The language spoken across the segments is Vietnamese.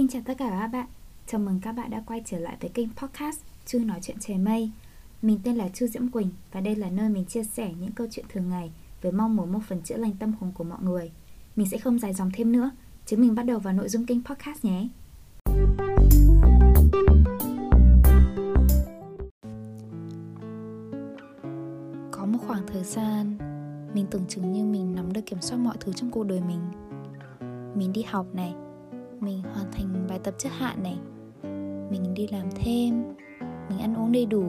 Xin chào tất cả các bạn, chào mừng các bạn đã quay trở lại với kênh podcast Chư Nói Chuyện Trời Mây. Mình tên là Chư Diễm Quỳnh và đây là nơi mình chia sẻ những câu chuyện thường ngày với mong muốn một phần chữa lành tâm hồn của mọi người. Mình sẽ không dài dòng thêm nữa, chúng mình bắt đầu vào nội dung kênh podcast nhé. Có một khoảng thời gian, mình tưởng chừng như mình nắm được kiểm soát mọi thứ trong cuộc đời mình. Mình đi học này, mình hoàn thành bài tập trước hạn này, mình đi làm thêm, mình ăn uống đầy đủ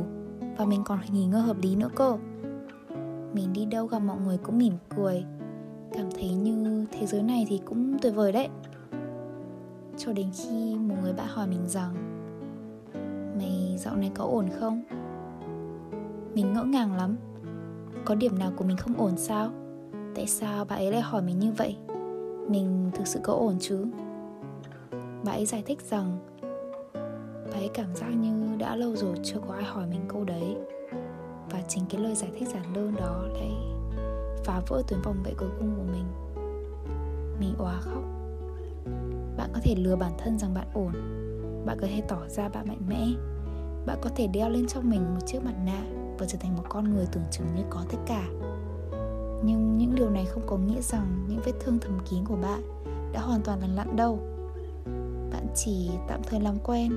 và mình còn nghỉ ngơi hợp lý nữa cơ. Mình đi đâu gặp mọi người cũng mỉm cười, cảm thấy như thế giới này thì cũng tuyệt vời đấy. Cho đến khi một người bạn hỏi mình rằng: "Mày dạo này có ổn không?" Mình ngỡ ngàng lắm. Có điểm nào của mình không ổn sao? Tại sao bạn ấy lại hỏi mình như vậy? Mình thực sự có ổn chứ? Bà ấy giải thích rằng bà ấy cảm giác như đã lâu rồi chưa có ai hỏi mình câu đấy. Và chính cái lời giải thích giản đơn đó lại phá vỡ tuyến vòng vây cuối cùng của mình. Mình òa khóc. Bạn có thể lừa bản thân rằng bạn ổn. Bạn có thể tỏ ra bạn mạnh mẽ. Bạn có thể đeo lên cho mình một chiếc mặt nạ và trở thành một con người tưởng chừng như có tất cả. Nhưng những điều này không có nghĩa rằng những vết thương thầm kín của bạn đã hoàn toàn lành lặn đâu. Bạn chỉ tạm thời làm quen,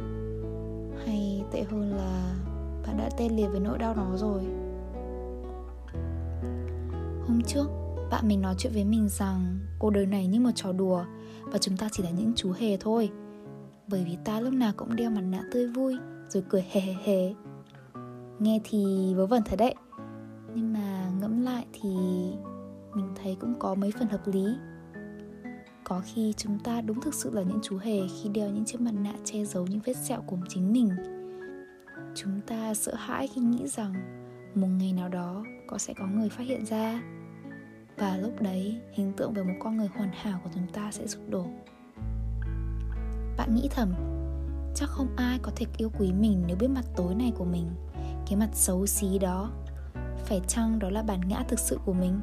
hay tệ hơn là bạn đã tê liệt với nỗi đau đó rồi. Hôm trước, bạn mình nói chuyện với mình rằng cuộc đời này như một trò đùa và chúng ta chỉ là những chú hề thôi. Bởi vì ta lúc nào cũng đeo mặt nạ tươi vui rồi cười hề hề hề. Nghe thì vớ vẩn thật đấy, nhưng mà ngẫm lại thì mình thấy cũng có mấy phần hợp lý. Có khi chúng ta đúng thực sự là những chú hề khi đeo những chiếc mặt nạ che giấu những vết sẹo của chính mình. Chúng ta sợ hãi khi nghĩ rằng một ngày nào đó sẽ có người phát hiện ra. Và lúc đấy, hình tượng về một con người hoàn hảo của chúng ta sẽ sụp đổ. Bạn nghĩ thầm, chắc không ai có thể yêu quý mình nếu biết mặt tối này của mình, cái mặt xấu xí đó. Phải chăng đó là bản ngã thực sự của mình?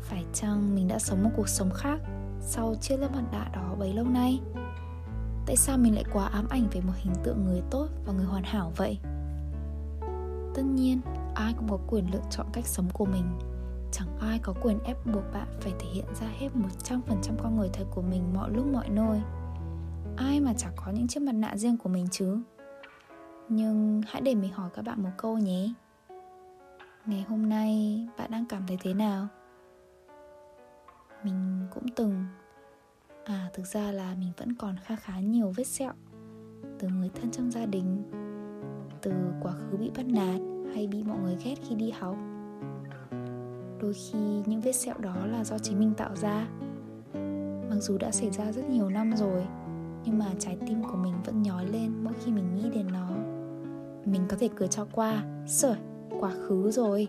Phải chăng mình đã sống một cuộc sống khác sau chiếc lớp mặt nạ đó bấy lâu nay? Tại sao mình lại quá ám ảnh về một hình tượng người tốt và người hoàn hảo vậy? Tất nhiên, ai cũng có quyền lựa chọn cách sống của mình. Chẳng ai có quyền ép buộc bạn phải thể hiện ra hết 100% con người thật của mình mọi lúc mọi nơi. Ai mà chẳng có những chiếc mặt nạ riêng của mình chứ. Nhưng hãy để mình hỏi các bạn một câu nhé. Ngày hôm nay, bạn đang cảm thấy thế nào? Mình cũng từng. Thực ra là mình vẫn còn khá nhiều vết sẹo. Từ người thân trong gia đình, từ quá khứ bị bắt nạt hay bị mọi người ghét khi đi học. Đôi khi những vết sẹo đó là do chính mình tạo ra. Mặc dù đã xảy ra rất nhiều năm rồi, nhưng mà trái tim của mình vẫn nhói lên mỗi khi mình nghĩ đến nó. Mình có thể cười cho qua, sởi, quá khứ rồi.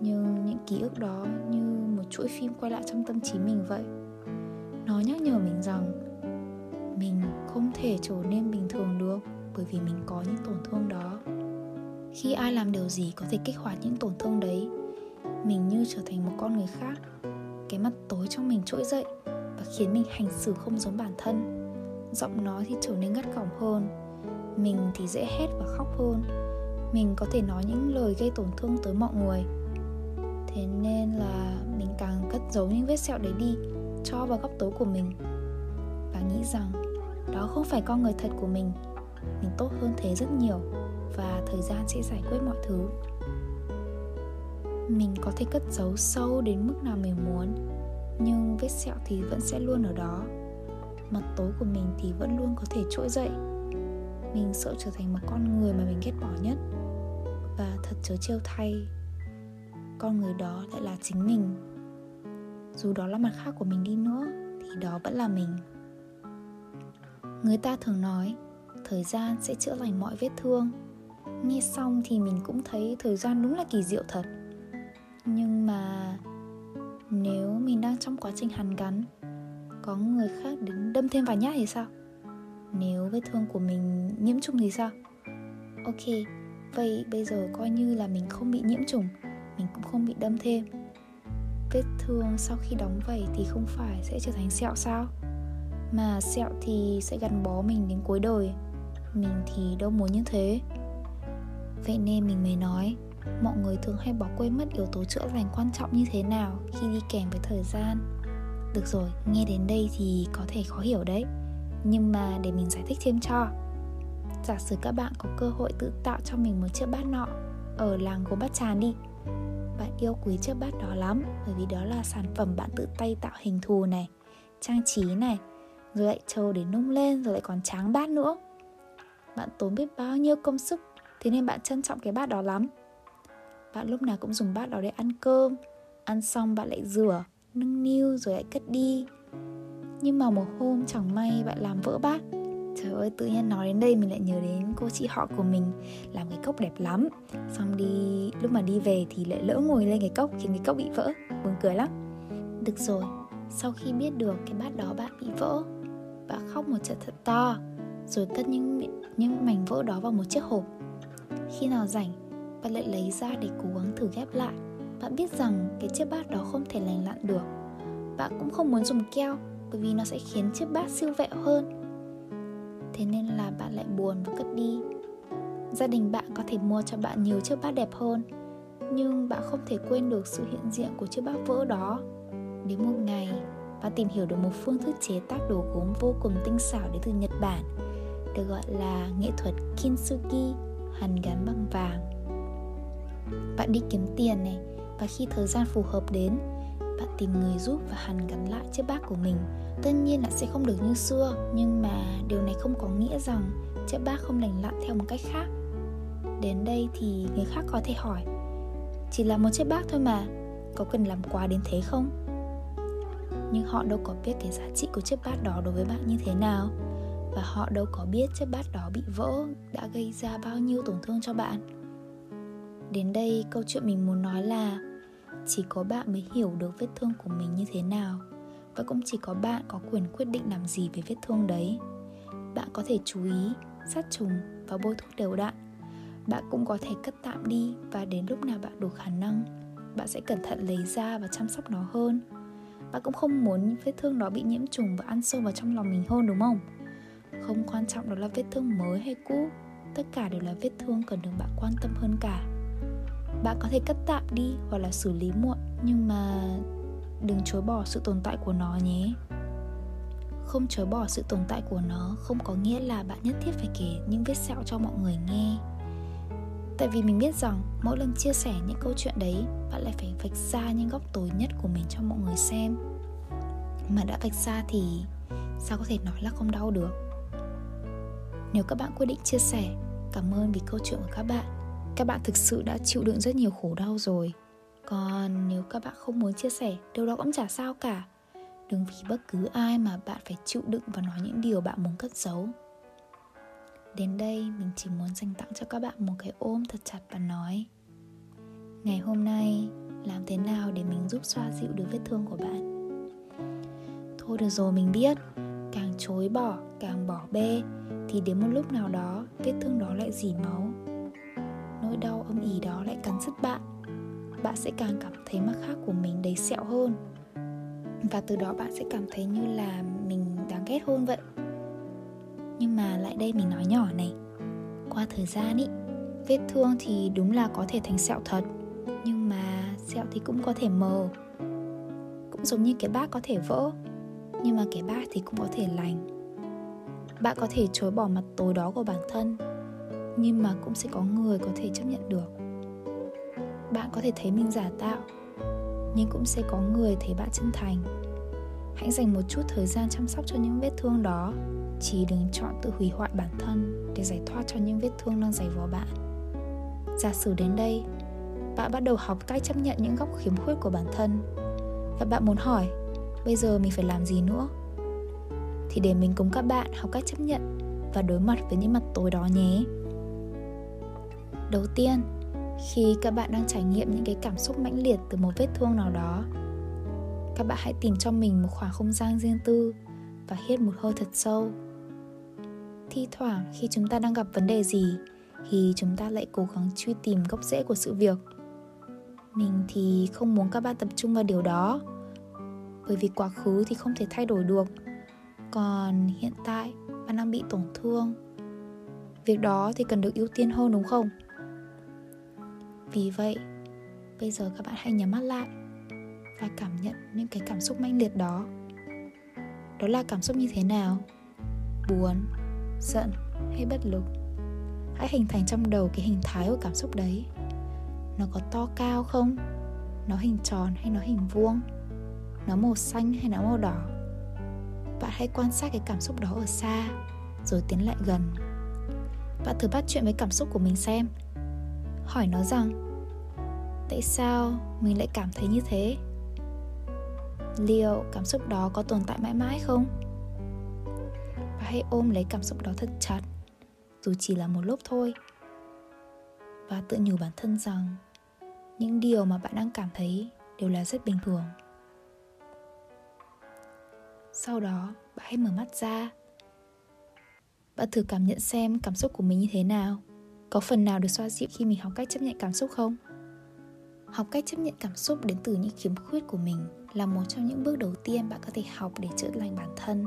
Nhưng những ký ức đó như một chuỗi phim quay lại trong tâm trí mình vậy. Nó nhắc nhở mình rằng mình không thể trở nên bình thường được, bởi vì mình có những tổn thương đó. Khi ai làm điều gì có thể kích hoạt những tổn thương đấy, mình như trở thành một con người khác. Cái mặt tối trong mình trỗi dậy và khiến mình hành xử không giống bản thân. Giọng nói thì trở nên gắt gỏng hơn, mình thì dễ hét và khóc hơn. Mình có thể nói những lời gây tổn thương tới mọi người. Thế nên là mình càng cất giấu những vết sẹo đấy đi, cho vào góc tối của mình, và nghĩ rằng đó không phải con người thật của mình. Mình tốt hơn thế rất nhiều, và thời gian sẽ giải quyết mọi thứ. Mình có thể cất giấu sâu đến mức nào mình muốn, nhưng vết sẹo thì vẫn sẽ luôn ở đó. Mặt tối của mình thì vẫn luôn có thể trỗi dậy. Mình sợ trở thành một con người mà mình ghét bỏ nhất. Và thật trớ trêu thay, con người đó lại là chính mình. Dù đó là mặt khác của mình đi nữa thì đó vẫn là mình. Người ta thường nói thời gian sẽ chữa lành mọi vết thương. Nghe xong thì mình cũng thấy thời gian đúng là kỳ diệu thật. Nhưng mà nếu mình đang trong quá trình hàn gắn, có người khác đến đâm thêm vài nhát thì sao? Nếu vết thương của mình nhiễm trùng thì sao? Ok, vậy bây giờ coi như là mình không bị nhiễm trùng, mình cũng không bị đâm thêm. Vết thương sau khi đóng vảy thì không phải sẽ trở thành sẹo sao? mà sẹo thì sẽ gắn bó mình đến cuối đời. Mình thì đâu muốn như thế. Vậy nên mình mới nói, mọi người thường hay bỏ quên mất yếu tố chữa lành quan trọng như thế nào khi đi kèm với thời gian. Được rồi, nghe đến đây thì có thể khó hiểu đấy, nhưng mà để mình giải thích thêm cho. Giả sử các bạn có cơ hội tự tạo cho mình một chiếc bát nọ ở làng gốm Bát Tràng đi. Bạn yêu quý chiếc bát đó lắm, bởi vì đó là sản phẩm bạn tự tay tạo hình thù này, trang trí này, rồi lại chờ để nung lên, rồi lại còn tráng bát nữa. Bạn tốn biết bao nhiêu công sức, thế nên bạn trân trọng cái bát đó lắm. Bạn lúc nào cũng dùng bát đó để ăn cơm, ăn xong bạn lại rửa, nâng niu rồi lại cất đi. Nhưng mà một hôm chẳng may bạn làm vỡ bát. Trời ơi, tự nhiên nói đến đây mình lại nhớ đến cô chị họ của mình làm cái cốc đẹp lắm. Xong đi, lúc mà đi về thì lại lỡ ngồi lên cái cốc khiến cái cốc bị vỡ. Buồn cười lắm. Được rồi, sau khi biết được cái bát đó bạn bị vỡ, bạn khóc một trận thật to, rồi cất những mảnh vỡ đó vào một chiếc hộp. Khi nào rảnh, bạn lại lấy ra để cố gắng thử ghép lại. Bạn biết rằng cái chiếc bát đó không thể lành lặn được. Bạn cũng không muốn dùng keo, bởi vì nó sẽ khiến chiếc bát siêu vẹo hơn. Thế nên là bạn lại buồn và cất đi. Gia đình bạn có thể mua cho bạn nhiều chiếc bát đẹp hơn, nhưng bạn không thể quên được sự hiện diện của chiếc bát vỡ đó. Đến một ngày, bạn tìm hiểu được một phương thức chế tác đồ gốm vô cùng tinh xảo đến từ Nhật Bản, được gọi là nghệ thuật Kintsugi, hàn gắn bằng vàng. Bạn đi kiếm tiền này, và khi thời gian phù hợp đến, bạn tìm người giúp và hàn gắn lại chiếc bát của mình. Tất nhiên là sẽ không được như xưa, nhưng mà điều này không có nghĩa rằng chiếc bát không lành lặn theo một cách khác. Đến đây thì người khác có thể hỏi, chỉ là một chiếc bát thôi mà, có cần làm quá đến thế không? Nhưng họ đâu có biết cái giá trị của chiếc bát đó đối với bạn như thế nào, và họ đâu có biết chiếc bát đó bị vỡ đã gây ra bao nhiêu tổn thương cho bạn. Đến đây câu chuyện mình muốn nói là chỉ có bạn mới hiểu được vết thương của mình như thế nào, và cũng chỉ có bạn có quyền quyết định làm gì về vết thương đấy. Bạn có thể chú ý, sát trùng và bôi thuốc đều đặn. Bạn cũng có thể cất tạm đi, và đến lúc nào bạn đủ khả năng, bạn sẽ cẩn thận lấy ra và chăm sóc nó hơn. Bạn cũng không muốn vết thương đó bị nhiễm trùng và ăn sâu vào trong lòng mình hơn, đúng không? Không quan trọng đó là vết thương mới hay cũ, tất cả đều là vết thương cần được bạn quan tâm hơn cả. Bạn có thể cất tạm đi hoặc là xử lý muộn, nhưng mà đừng chối bỏ sự tồn tại của nó nhé. Không chối bỏ sự tồn tại của nó không có nghĩa là bạn nhất thiết phải kể những vết sẹo cho mọi người nghe. Tại vì mình biết rằng mỗi lần chia sẻ những câu chuyện đấy, bạn lại phải vạch ra những góc tối nhất của mình cho mọi người xem. Mà đã vạch ra thì sao có thể nói là không đau được. Nếu các bạn quyết định chia sẻ, cảm ơn vì câu chuyện của các bạn. Các bạn thực sự đã chịu đựng rất nhiều khổ đau rồi. Còn nếu các bạn không muốn chia sẻ, điều đó cũng chả sao cả. Đừng vì bất cứ ai mà bạn phải chịu đựng và nói những điều bạn muốn cất giấu. Đến đây mình chỉ muốn dành tặng cho các bạn một cái ôm thật chặt và nói, ngày hôm nay làm thế nào để mình giúp xoa dịu được vết thương của bạn? Thôi được rồi, mình biết, càng chối bỏ, càng bỏ bê thì đến một lúc nào đó vết thương đó lại rỉ máu. Nỗi đau âm ỉ đó lại cắn rứt bạn. Bạn sẽ càng cảm thấy mặt khác của mình đầy sẹo hơn, và từ đó bạn sẽ cảm thấy như là mình đáng ghét hơn vậy. Nhưng mà lại đây mình nói nhỏ này, qua thời gian ý, vết thương thì đúng là có thể thành sẹo thật, nhưng mà sẹo thì cũng có thể mờ. Cũng giống như cái bát có thể vỡ, nhưng mà cái bát thì cũng có thể lành. Bạn có thể chối bỏ mặt tối đó của bản thân, nhưng mà cũng sẽ có người có thể chấp nhận được. Bạn có thể thấy mình giả tạo, nhưng cũng sẽ có người thấy bạn chân thành. Hãy dành một chút thời gian chăm sóc cho những vết thương đó. Chỉ đừng chọn tự hủy hoại bản thân để giải thoát cho những vết thương đang giày vò bạn. Giả sử đến đây, bạn bắt đầu học cách chấp nhận những góc khiếm khuyết của bản thân, và bạn muốn hỏi, bây giờ mình phải làm gì nữa? Thì để mình cùng các bạn học cách chấp nhận và đối mặt với những mặt tối đó nhé. Đầu tiên, khi các bạn đang trải nghiệm những cái cảm xúc mãnh liệt từ một vết thương nào đó, các bạn hãy tìm cho mình một khoảng không gian riêng tư và hít một hơi thật sâu. Thi thoảng khi chúng ta đang gặp vấn đề gì thì chúng ta lại cố gắng truy tìm gốc rễ của sự việc. Mình thì không muốn các bạn tập trung vào điều đó, bởi vì quá khứ thì không thể thay đổi được, Còn hiện tại bạn đang bị tổn thương, việc đó thì cần được ưu tiên hơn đúng không? Vì vậy, bây giờ các bạn hãy nhắm mắt lại và cảm nhận những cái cảm xúc mãnh liệt đó. Đó là cảm xúc như thế nào? Buồn, giận hay bất lực? Hãy hình thành trong đầu cái hình thái của cảm xúc đấy. Nó có to cao không? Nó hình tròn hay nó hình vuông? Nó màu xanh hay nó màu đỏ? Bạn hãy quan sát cái cảm xúc đó ở xa, rồi tiến lại gần. Bạn thử bắt chuyện với cảm xúc của mình xem. Hỏi nó rằng, tại sao mình lại cảm thấy như thế? Liệu cảm xúc đó có tồn tại mãi mãi không? Và hãy ôm lấy cảm xúc đó thật chặt, dù chỉ là một lúc thôi. Và tự nhủ bản thân rằng những điều mà bạn đang cảm thấy đều là rất bình thường. Sau đó, bạn hãy mở mắt ra. Bạn thử cảm nhận xem cảm xúc của mình như thế nào. Có phần nào được xoa dịu khi mình học cách chấp nhận cảm xúc không? Học cách chấp nhận cảm xúc đến từ những khiếm khuyết của mình là một trong những bước đầu tiên bạn có thể học để chữa lành bản thân.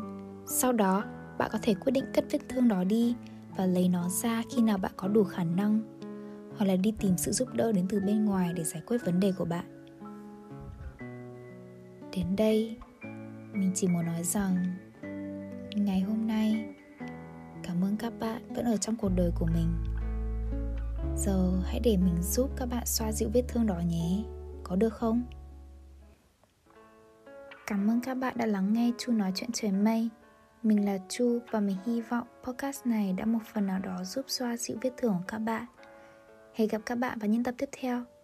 Sau đó, bạn có thể quyết định cắt vết thương đó đi và lấy nó ra khi nào bạn có đủ khả năng, hoặc là đi tìm sự giúp đỡ đến từ bên ngoài để giải quyết vấn đề của bạn. Đến đây, mình chỉ muốn nói rằng ngày hôm nay, cảm ơn các bạn vẫn ở trong cuộc đời của mình. Giờ hãy để mình giúp các bạn xoa dịu vết thương đó nhé, có được không? Cảm ơn các bạn đã lắng nghe Chư Nói Chuyện Trời Mây. Mình là Chư và mình hy vọng podcast này đã một phần nào đó giúp xoa dịu vết thương của các bạn. Hẹn gặp các bạn vào những tập tiếp theo.